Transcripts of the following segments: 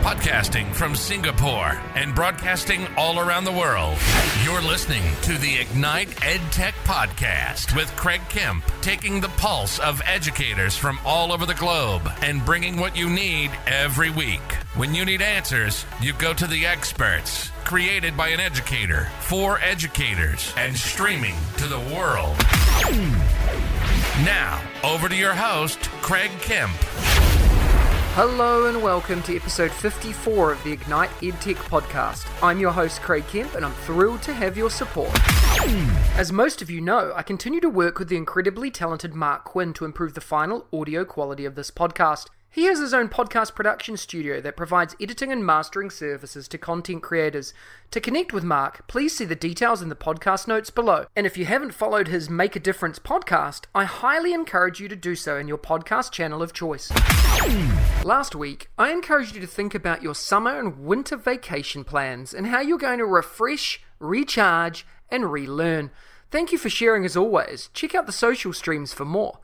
Podcasting from Singapore and broadcasting all around the world. You're listening to the Ignite EdTech Podcast with Craig Kemp, taking the pulse of educators from all over the globe and bringing what you need every week. When you need answers, you go to the experts. Created by an educator, for educators, and streaming to the world. Now, over to your host, Craig Kemp. Hello and welcome to episode 54 of the Ignite EdTech Podcast. I'm your host, Craig Kemp, and I'm thrilled to have your support. As most of you know, I continue to work with the incredibly talented Mark Quinn to improve the final audio quality of this podcast. He has his own podcast production studio that provides editing and mastering services to content creators. To connect with Mark, please see the details in the podcast notes below. And if you haven't followed his Make a Difference podcast, I highly encourage you to do so in your podcast channel of choice. Last week, I encouraged you to think about your summer and winter vacation plans and how you're going to refresh, recharge, and relearn. Thank you for sharing as always. Check out the social streams for more.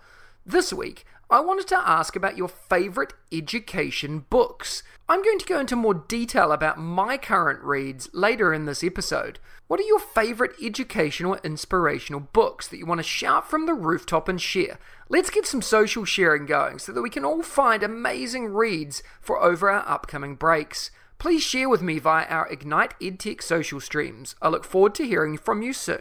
This week, I wanted to ask about your favourite education books. I'm going to go into more detail about my current reads later in this episode. What are your favourite educational or inspirational books that you want to shout from the rooftop and share? Let's get some social sharing going so that we can all find amazing reads for over our upcoming breaks. Please share with me via our Ignite EdTech social streams. I look forward to hearing from you soon.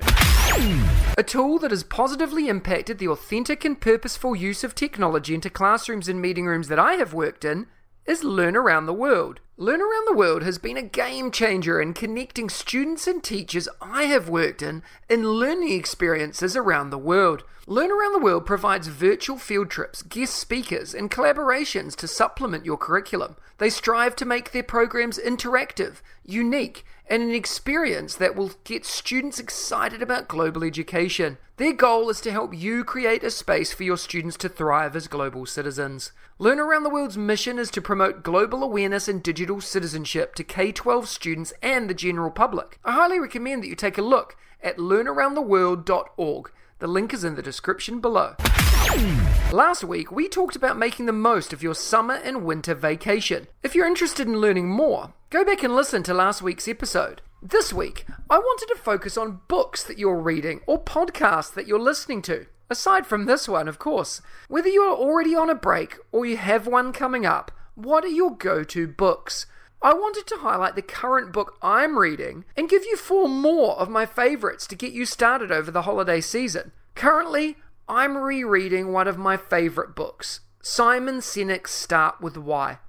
A tool that has positively impacted the authentic and purposeful use of technology into classrooms and meeting rooms that I have worked in is Learn Around the World. Learn Around the World has been a game changer in connecting students and teachers I have worked in learning experiences around the world. Learn Around the World provides virtual field trips, guest speakers, and collaborations to supplement your curriculum. They strive to make their programs interactive, unique, and an experience that will get students excited about global education. Their goal is to help you create a space for your students to thrive as global citizens. Learn Around the World's mission is to promote global awareness and digital citizenship to K-12 students and the general public. I highly recommend that you take a look at learnaroundtheworld.org. The link is in the description below. Last week, we talked about making the most of your summer and winter vacation. If you're interested in learning more, go back and listen to last week's episode. This week, I wanted to focus on books that you're reading or podcasts that you're listening to. Aside from this one, of course. Whether you're already on a break or you have one coming up, what are your go-to books? I wanted to highlight the current book I'm reading and give you 4 more of my favourites to get you started over the holiday season. Currently, I'm rereading one of my favourite books, Simon Sinek's Start With Why.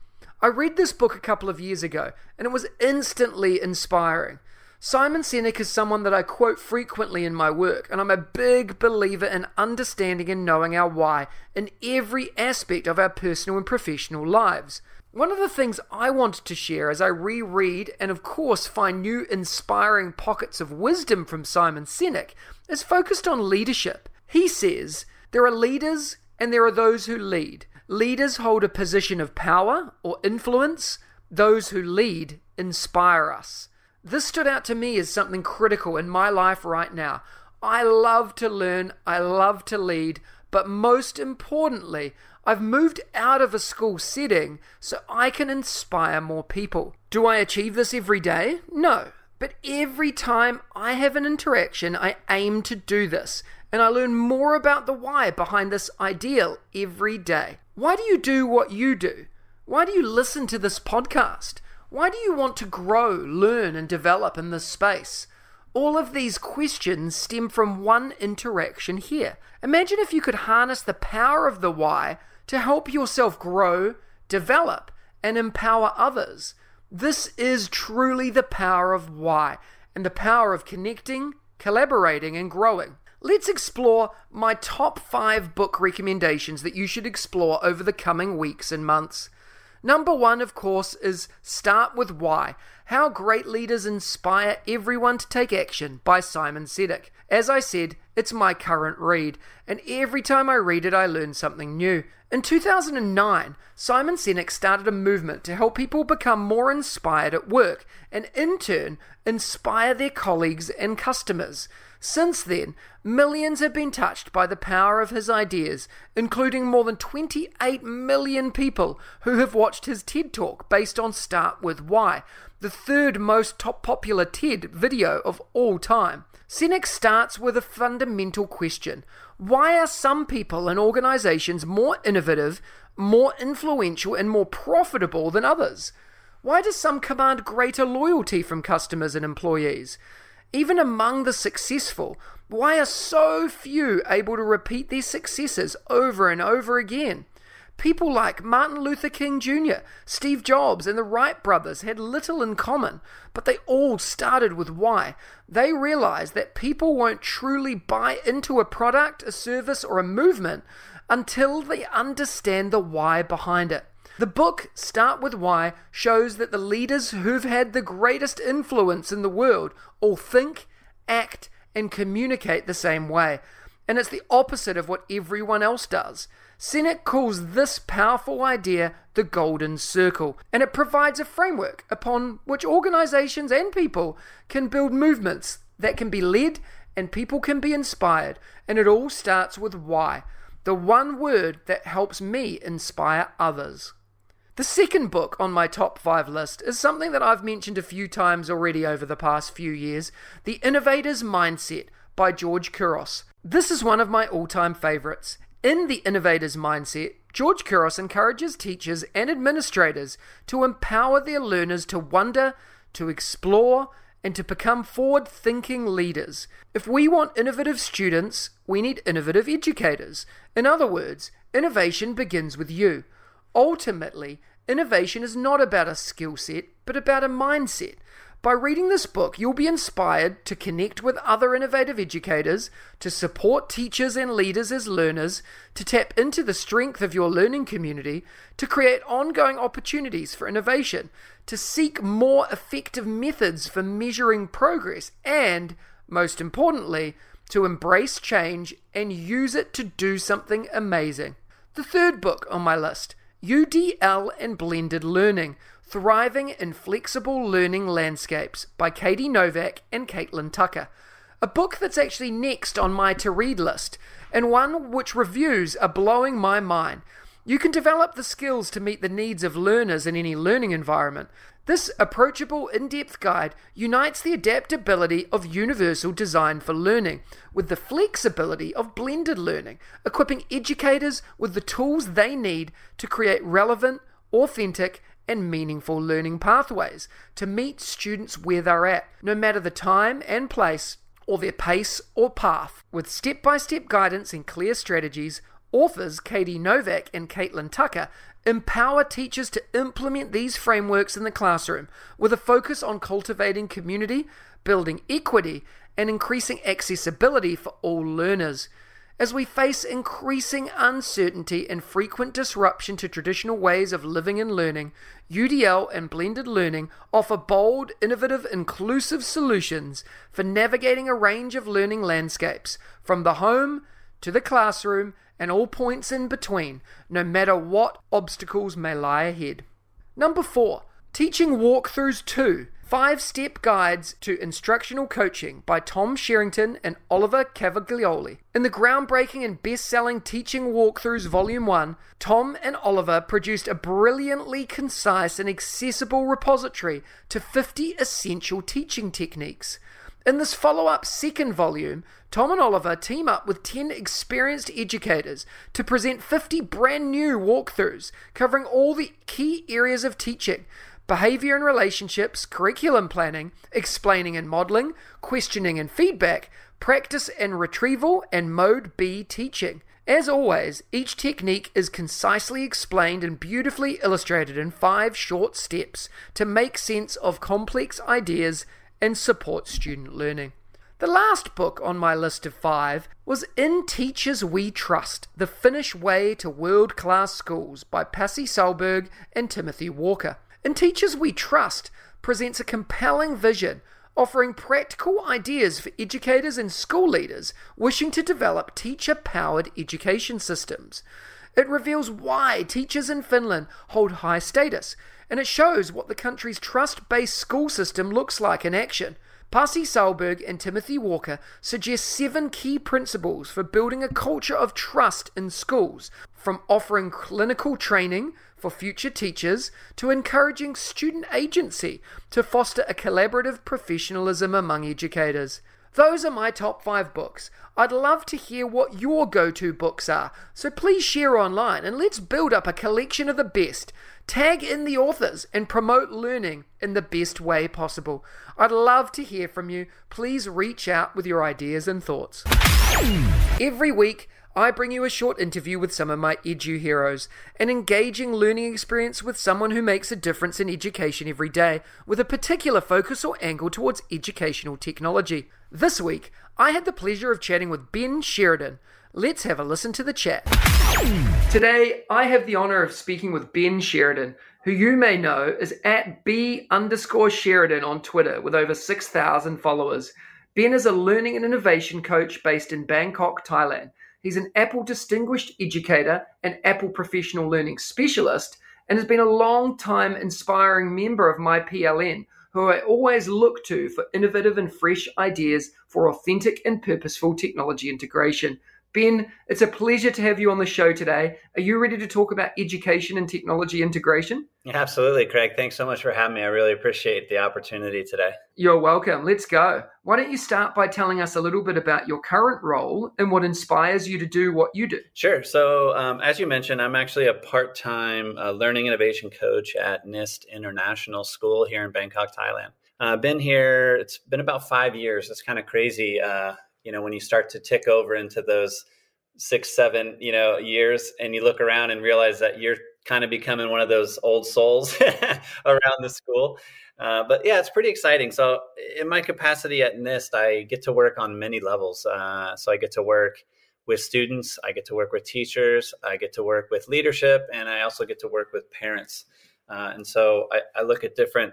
I read this book a couple of years ago, and it was instantly inspiring. Simon Sinek is someone that I quote frequently in my work, and I'm a big believer in understanding and knowing our why in every aspect of our personal and professional lives. One of the things I wanted to share as I reread and of course find new inspiring pockets of wisdom from Simon Sinek is focused on leadership. He says, there are leaders and there are those who lead. Leaders hold a position of power or influence. Those who lead inspire us. This stood out to me as something critical in my life right now. I love to learn, I love to lead, but most importantly, I've moved out of a school setting so I can inspire more people. Do I achieve this every day? No. But every time I have an interaction, I aim to do this. And I learn more about the why behind this ideal every day. Why do you do what you do? Why do you listen to this podcast? Why do you want to grow, learn, and develop in this space? All of these questions stem from one interaction here. Imagine if you could harness the power of the why to help yourself grow, develop, and empower others. This is truly the power of why, and the power of connecting, collaborating, and growing. Let's explore my top 5 book recommendations that you should explore over the coming weeks and months. Number 1, of course, is Start With Why, How Great Leaders Inspire Everyone to Take Action by Simon Sinek. As I said, it's my current read, and every time I read it, I learn something new. In 2009, Simon Sinek started a movement to help people become more inspired at work and in turn inspire their colleagues and customers. Since then, millions have been touched by the power of his ideas, including more than 28 million people who have watched his TED Talk based on Start With Why, the third most popular TED video of all time. Sinek starts with a fundamental question. Why are some people and organizations more innovative, more influential, and more profitable than others? Why do some command greater loyalty from customers and employees? Even among the successful, why are so few able to repeat their successes over and over again? People like Martin Luther King Jr., Steve Jobs, and the Wright brothers had little in common, but they all started with why. They realized that people won't truly buy into a product, a service, or a movement until they understand the why behind it. The book, Start With Why, shows that the leaders who've had the greatest influence in the world all think, act, and communicate the same way. And it's the opposite of what everyone else does. Sinek calls this powerful idea the Golden Circle, and it provides a framework upon which organizations and people can build movements that can be led and people can be inspired, and it all starts with why, the one word that helps me inspire others. The second book on my top 5 list is something that I've mentioned a few times already over the past few years, The Innovator's Mindset by George Kuros. This is one of my all-time favorites. In The Innovator's Mindset, George Kuros encourages teachers and administrators to empower their learners to wonder, to explore, and to become forward-thinking leaders. If we want innovative students, we need innovative educators. In other words, innovation begins with you. Ultimately, innovation is not about a skill set, but about a mindset. By reading this book, you'll be inspired to connect with other innovative educators, to support teachers and leaders as learners, to tap into the strength of your learning community, to create ongoing opportunities for innovation, to seek more effective methods for measuring progress, and, most importantly, to embrace change and use it to do something amazing. The third book on my list, UDL and Blended Learning, Thriving in Flexible Learning Landscapes by Katie Novak and Caitlin Tucker. A book that's actually next on my to-read list, and one which reviews are blowing my mind. You can develop the skills to meet the needs of learners in any learning environment. This approachable, in-depth guide unites the adaptability of universal design for learning with the flexibility of blended learning, equipping educators with the tools they need to create relevant, authentic, and meaningful learning pathways to meet students where they're at, no matter the time and place or their pace or path. With step-by-step guidance and clear strategies, authors Katie Novak and Caitlin Tucker empower teachers to implement these frameworks in the classroom with a focus on cultivating community, building equity, and increasing accessibility for all learners. As we face increasing uncertainty and frequent disruption to traditional ways of living and learning, UDL and Blended Learning offer bold, innovative, inclusive solutions for navigating a range of learning landscapes, from the home to the classroom and all points in between, no matter what obstacles may lie ahead. Number 4, Teaching Walkthroughs 2. 5-Step Guides to Instructional Coaching by Tom Sherrington and Oliver Cavaglioli. In the groundbreaking and best-selling Teaching Walkthroughs Volume 1, Tom and Oliver produced a brilliantly concise and accessible repository to 50 essential teaching techniques. In this follow-up second volume, Tom and Oliver team up with 10 experienced educators to present 50 brand new walkthroughs covering all the key areas of teaching: behavior and relationships, curriculum planning, explaining and modeling, questioning and feedback, practice and retrieval, and Mode B teaching. As always, each technique is concisely explained and beautifully illustrated in 5 short steps to make sense of complex ideas and support student learning. The last book on my list of 5 was In Teachers We Trust, The Finnish Way to World-Class Schools by Pasi Sahlberg and Timothy Walker. In Teachers We Trust presents a compelling vision, offering practical ideas for educators and school leaders wishing to develop teacher-powered education systems. It reveals why teachers in Finland hold high status, and it shows what the country's trust-based school system looks like in action. Pasi Sahlberg and Timothy Walker suggest 7 key principles for building a culture of trust in schools, from offering clinical training for future teachers to encouraging student agency to foster a collaborative professionalism among educators. Those are my top 5 books. I'd love to hear what your go-to books are, so please share online and let's build up a collection of the best. Tag in the authors and promote learning in the best way possible. I'd love to hear from you. Please reach out with your ideas and thoughts. Every week, I bring you a short interview with some of my edu heroes, an engaging learning experience with someone who makes a difference in education every day, with a particular focus or angle towards educational technology. This week, I had the pleasure of chatting with Ben Sheridan. Let's have a listen to the chat. Today, I have the honor of speaking with Ben Sheridan, who you may know is at B_Sheridan on Twitter with over 6,000 followers. Ben is a learning and innovation coach based in Bangkok, Thailand. He's an Apple Distinguished Educator and Apple Professional Learning Specialist, and has been a long-time inspiring member of my PLN, who I always look to for innovative and fresh ideas for authentic and purposeful technology integration. Ben, it's a pleasure to have you on the show today. Are you ready to talk about education and technology integration? Absolutely, Craig. Thanks so much for having me. I really appreciate the opportunity today. You're welcome. Let's go. Why don't you start by telling us a little bit about your current role and what inspires you to do what you do? Sure. So as you mentioned, I'm actually a part-time learning innovation coach at NIST International School here in Bangkok, Thailand. I've been here, it's been about 5 years. It's kind of crazy. When you start to tick over into those 6, 7, years, and you look around and realize that you're kind of becoming one of those old souls around the school. But yeah, it's pretty exciting. So in my capacity at NIST, I get to work on many levels. So I get to work with students, I get to work with teachers, I get to work with leadership, and I also get to work with parents. And so I look at different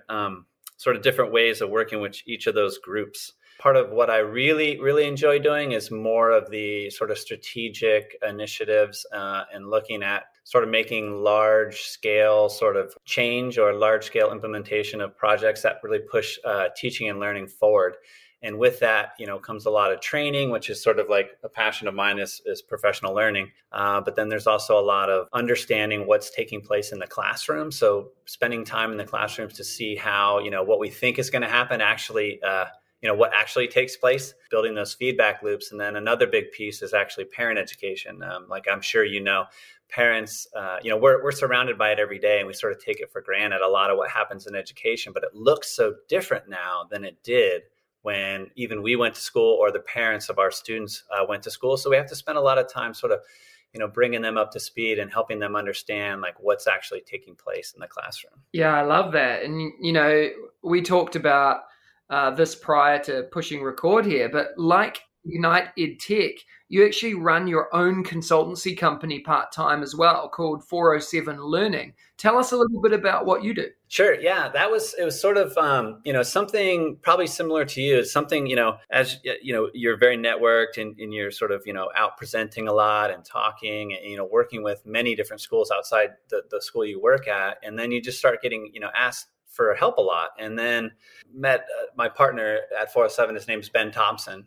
different ways of working with each of those groups. Part of what I really, really enjoy doing is more of the sort of strategic initiatives and looking at sort of making large scale sort of change or large scale implementation of projects that really push teaching and learning forward. And with that, comes a lot of training, which is sort of like a passion of mine is professional learning. But then there's also a lot of understanding what's taking place in the classroom. So spending time in the classrooms to see how, what we think is going to happen actually what actually takes place, building those feedback loops. And then another big piece is actually parent education. Like I'm sure parents, we're surrounded by it every day, and we sort of take it for granted, a lot of what happens in education, but it looks so different now than it did when even we went to school or the parents of our students went to school. So we have to spend a lot of time sort of bringing them up to speed and helping them understand like what's actually taking place in the classroom. Yeah, I love that. And, we talked about this prior to pushing record here, but like Unite EdTech, you actually run your own consultancy company part-time as well called 407 Learning. Tell us a little bit about what you do. Sure. Yeah, it was sort of, something probably similar to you. It's something, as you're very networked and you're sort of, out presenting a lot and talking and, working with many different schools outside the school you work at. And then you just start getting, asked for help a lot, and then met my partner at 407. His name's Ben Thompson.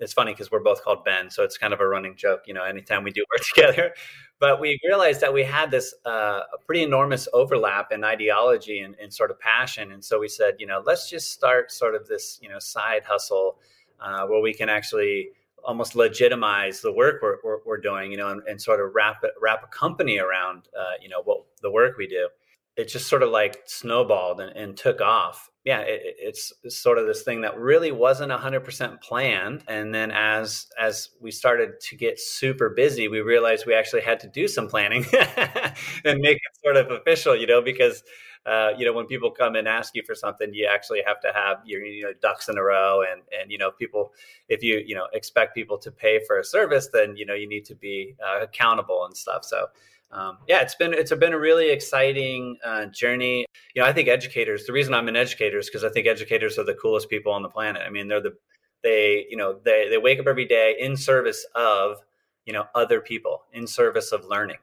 It's funny because we're both called Ben, so it's kind of a running joke, anytime we do work together. But we realized that we had this a pretty enormous overlap in ideology and sort of passion, and so we said, let's just start sort of this, side hustle where we can actually almost legitimize the work we're doing, and sort of wrap a company around, what the work we do. It just sort of like snowballed and took off. Yeah, it's sort of this thing that really wasn't 100% planned. And then as we started to get super busy, we realized we actually had to do some planning and make it sort of official, because, when people come and ask you for something, you actually have to have your ducks in a row. And people, if you, expect people to pay for a service, then, you need to be accountable and stuff. So it's been a really exciting journey. I think educators, the reason I'm an educator is because I think educators are the coolest people on the planet. I mean, they wake up every day in service of, other people, in service of learning.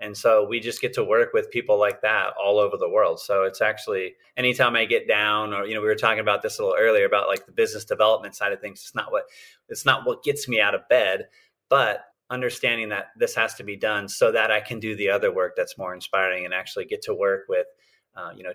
And so we just get to work with people like that all over the world. So it's actually, anytime I get down, or, you know, we were talking about this a little earlier about like the business development side of things. It's not what gets me out of bed, but understanding that this has to be done so that I can do the other work that's more inspiring and actually get to work with,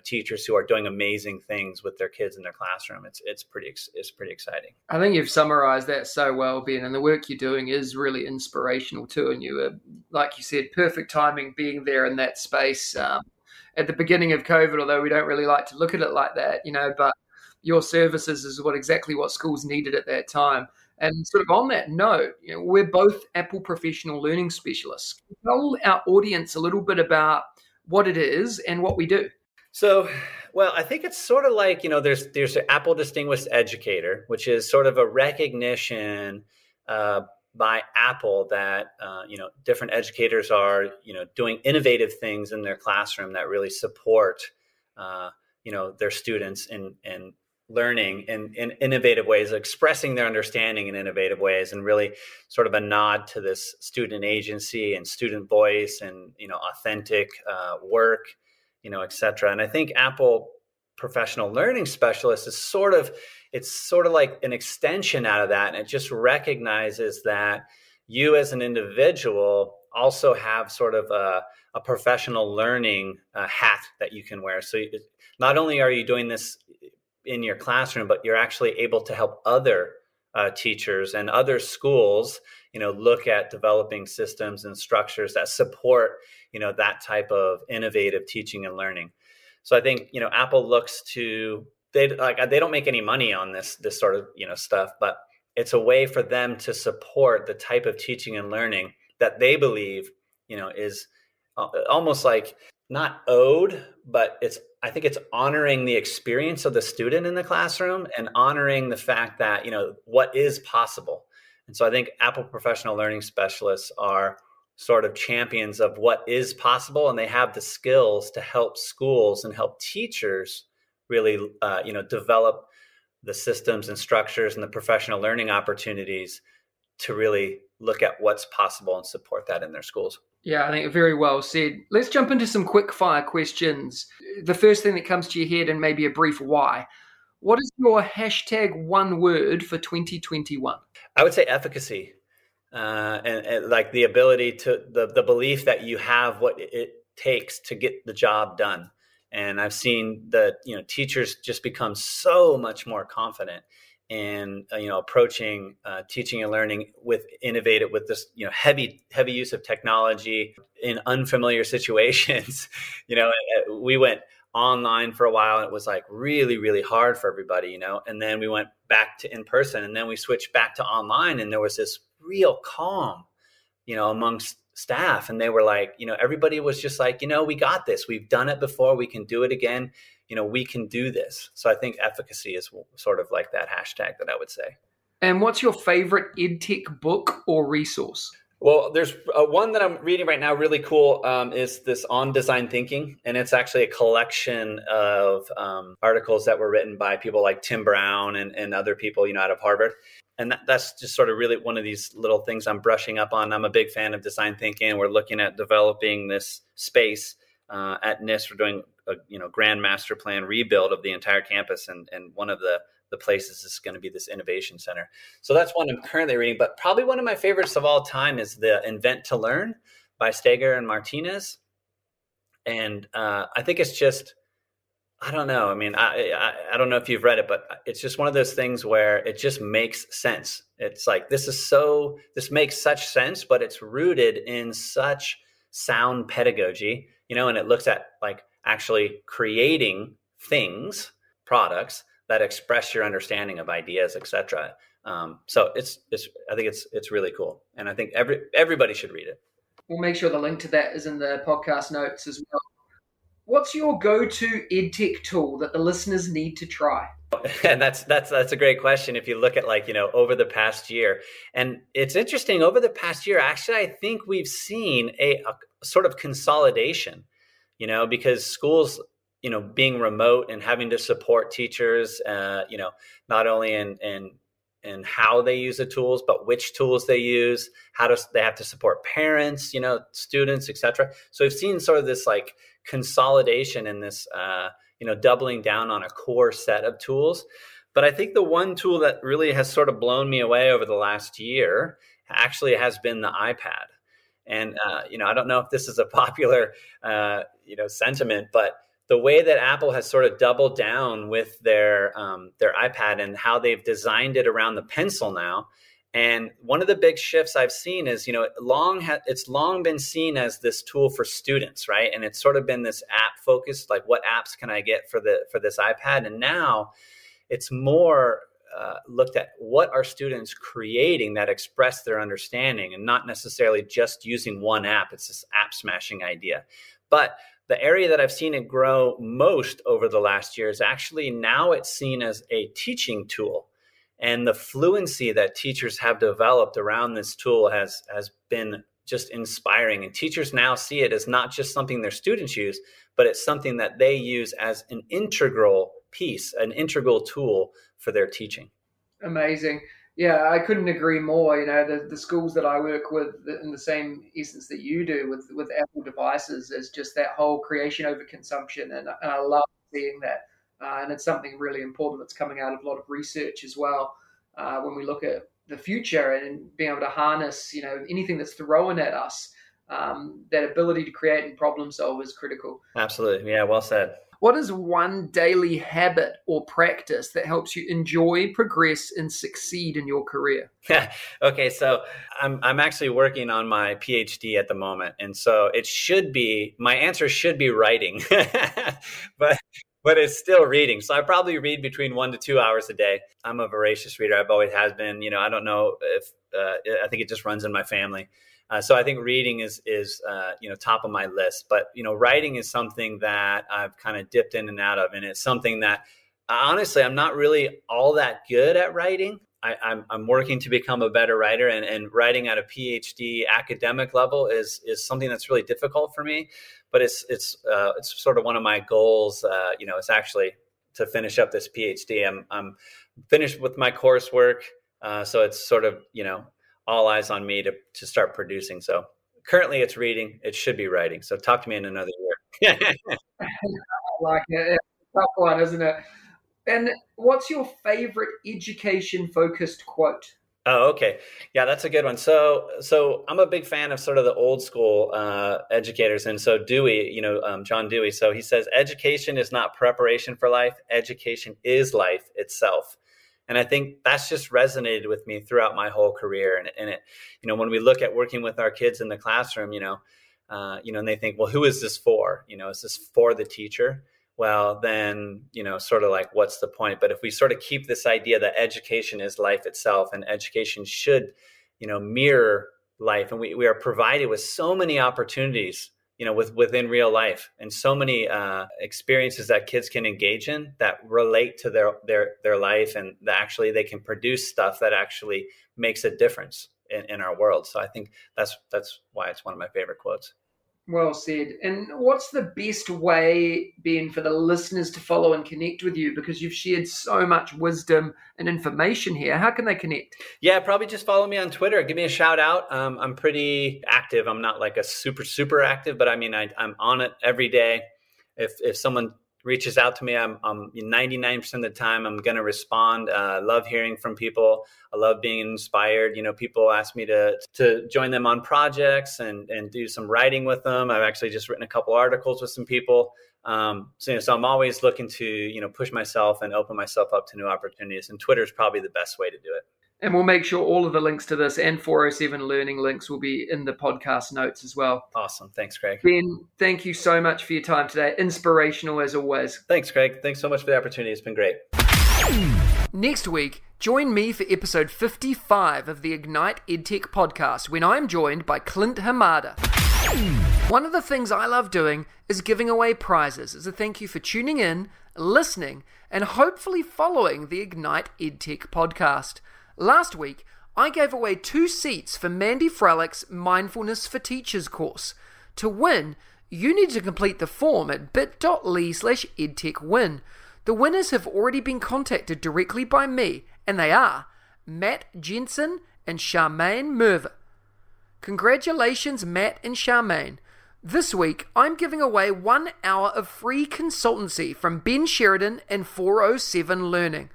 teachers who are doing amazing things with their kids in their classroom. It's pretty exciting. I think you've summarized that so well, Ben, and the work you're doing is really inspirational too. And you were, like you said, perfect timing being there in that space at the beginning of COVID, although we don't really like to look at it like that, but your services is exactly what schools needed at that time. And sort of on that note, we're both Apple professional learning specialists. Tell our audience a little bit about what it is and what we do. So, well, I think it's sort of like, there's the Apple Distinguished Educator, which is sort of a recognition by Apple that, different educators are, doing innovative things in their classroom that really support, their students in learning in innovative ways, expressing their understanding in innovative ways, and really sort of a nod to this student agency and student voice and, authentic work. Et cetera. And I think Apple Professional Learning Specialist is it's sort of like an extension out of that. And it just recognizes that you as an individual also have sort of a professional learning hat that you can wear. So not only are you doing this in your classroom, but you're actually able to help other teachers and other schools, look at developing systems and structures that support, that type of innovative teaching and learning. So I think, Apple looks to, they don't make any money on this sort of, stuff, but it's a way for them to support the type of teaching and learning that they believe, is almost like not owed, but I think it's honoring the experience of the student in the classroom and honoring the fact that, what is possible. And so I think Apple Professional Learning Specialists are sort of champions of what is possible, and they have the skills to help schools and help teachers really, develop the systems and structures and the professional learning opportunities to really look at what's possible and support that in their schools. Yeah, I think very well said. Let's jump into some quick fire questions. The first thing that comes to your head, and maybe a brief why. What is your #1 word for 2021? I would say efficacy, and like the ability to the belief that you have what it takes to get the job done. And I've seen that, teachers just become so much more confident in approaching teaching and learning with this heavy use of technology in unfamiliar situations. We went online for a while, and it was like really, really hard for everybody, and then we went back to in person, and then we switched back to online, and there was this real calm, amongst staff. And they were like, everybody was just like, we got this, we've done it before, we can do it again. We can do this. So I think efficacy is sort of like that hashtag that I would say. And what's your favorite EdTech book or resource? Well, there's one that I'm reading right now, really cool, is this On Design Thinking. And it's actually a collection of articles that were written by people like Tim Brown and other people, out of Harvard. And that's just sort of really one of these little things I'm brushing up on. I'm a big fan of design thinking. We're looking at developing this space at NIST. We're doing a grand master plan rebuild of the entire campus, and one of the places is going to be this innovation center. So that's one I'm currently reading, but probably one of my favorites of all time is the Invent to Learn by Stager and Martinez. And I think it's just, I don't know. I mean, I don't know if you've read it, but it's just one of those things where it just makes sense. It's like, this makes such sense, but it's rooted in such sound pedagogy, and it looks at like actually creating things, products that express your understanding of ideas, et cetera. So I think it's really cool. And I think everybody should read it. We'll make sure the link to that is in the podcast notes as well. What's your go-to EdTech tool that the listeners need to try? And that's a great question. If you look at over the past year, and it's interesting, over the past year, actually, I think we've seen a sort of consolidation, because schools, being remote and having to support teachers, not only in and how they use the tools, but which tools they use, how do they have to support parents, you know, students, et cetera. So we've seen sort of this like consolidation in this, doubling down on a core set of tools. But I think the one tool that really has sort of blown me away over the last year actually has been the iPad. And, I don't know if this is a popular, sentiment, but the way that Apple has sort of doubled down with their iPad and how they've designed it around the pencil now. And one of the big shifts I've seen is, it's long been seen as this tool for students, right? And it's sort of been this app focused, like what apps can I get for this iPad? And now it's more looked at what are students creating that express their understanding and not necessarily just using one app. It's this app smashing idea. But the area that I've seen it grow most over the last year is actually now it's seen as a teaching tool. And the fluency that teachers have developed around this tool has been just inspiring. And teachers now see it as not just something their students use, but it's something that they use as an integral piece, an integral tool for their teaching. Amazing. Yeah, I couldn't agree more. The schools that I work with in the same essence that you do with Apple devices is just that whole creation over consumption. And I love seeing that. And it's something really important that's coming out of a lot of research as well. When we look at the future and being able to harness, anything that's thrown at us, that ability to create and problem solve is critical. Absolutely. Yeah, well said. What is one daily habit or practice that helps you enjoy, progress, and succeed in your career? Okay, so I'm actually working on my PhD at the moment, and so my answer should be writing, but it's still reading. So I probably read between 1 to 2 hours a day. I'm a voracious reader. I've always has been. I don't know if I think it just runs in my family. So I think reading is top of my list, but writing is something that I've kind of dipped in and out of, and it's something that honestly I'm not really all that good at writing. I'm working to become a better writer, and writing at a PhD academic level is something that's really difficult for me. But it's sort of one of my goals. It's actually to finish up this PhD. I'm finished with my coursework, so it's sort of all eyes on me to start producing. So currently it's reading, it should be writing. So talk to me in another year. I like it. It's a tough one, isn't it? And what's your favorite education focused quote? Oh, okay. Yeah, that's a good one. So I'm a big fan of sort of the old school educators. And so Dewey, John Dewey. So he says, education is not preparation for life. Education is life itself. And I think that's just resonated with me throughout my whole career. And when we look at working with our kids in the classroom, and they think, well, who is this for? Is this for the teacher? Well, then, sort of like, what's the point? But if we sort of keep this idea that education is life itself and education should, mirror life. And we are provided with so many opportunities, within real life, and so many experiences that kids can engage in that relate to their life, and that actually they can produce stuff that actually makes a difference in our world. So I think that's why it's one of my favorite quotes. Well said. And what's the best way, Ben, for the listeners to follow and connect with you? Because you've shared so much wisdom and information here. How can they connect? Yeah, probably just follow me on Twitter. Give me a shout out. I'm pretty active. I'm not like a super, super active, but I mean, I'm on it every day. If someone reaches out to me, I'm 99% of the time I'm going to respond. I love hearing from people. I love being inspired. People ask me to join them on projects and do some writing with them. I've actually just written a couple articles with some people. So I'm always looking to, push myself and open myself up to new opportunities. And Twitter is probably the best way to do it. And we'll make sure all of the links to this and 407 Learning links will be in the podcast notes as well. Awesome. Thanks, Craig. Ben, thank you so much for your time today. Inspirational as always. Thanks, Craig. Thanks so much for the opportunity. It's been great. Next week, join me for episode 55 of the Ignite EdTech podcast when I'm joined by Clint Hamada. One of the things I love doing is giving away prizes as a thank you for tuning in, listening, and hopefully following the Ignite EdTech podcast. Last week, I gave away 2 seats for Mandy Frelick's Mindfulness for Teachers course. To win, you need to complete the form at bit.ly/edtechwin. The winners have already been contacted directly by me, and they are Matt Jensen and Charmaine Merva. Congratulations, Matt and Charmaine. This week, I'm giving away 1 hour of free consultancy from Ben Sheridan and 407 Learning.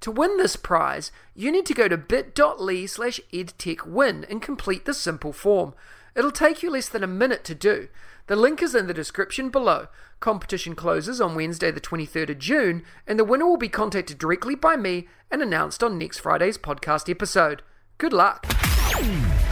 To win this prize, you need to go to bit.ly/edtechwin and complete the simple form. It'll take you less than a minute to do. The link is in the description below. Competition closes on Wednesday the 23rd of June, and the winner will be contacted directly by me and announced on next Friday's podcast episode. Good luck.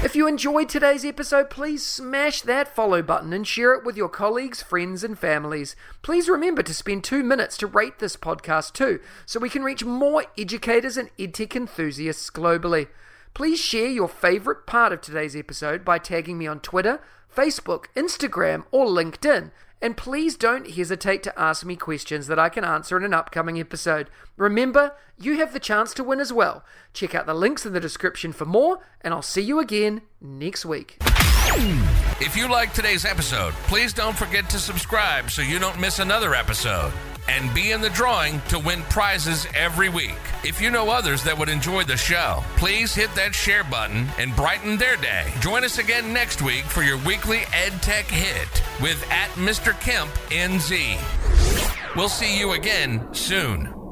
If you enjoyed today's episode, please smash that follow button and share it with your colleagues, friends and families. Please remember to spend 2 minutes to rate this podcast too, so we can reach more educators and edtech enthusiasts globally. Please share your favourite part of today's episode by tagging me on Twitter, Facebook, Instagram or LinkedIn. And please don't hesitate to ask me questions that I can answer in an upcoming episode. Remember, you have the chance to win as well. Check out the links in the description for more, and I'll see you again next week. If you liked today's episode, please don't forget to subscribe so you don't miss another episode. And be in the drawing to win prizes every week. If you know others that would enjoy the show, please hit that share button and brighten their day. Join us again next week for your weekly EdTech hit with @MrKempNZ. We'll see you again soon.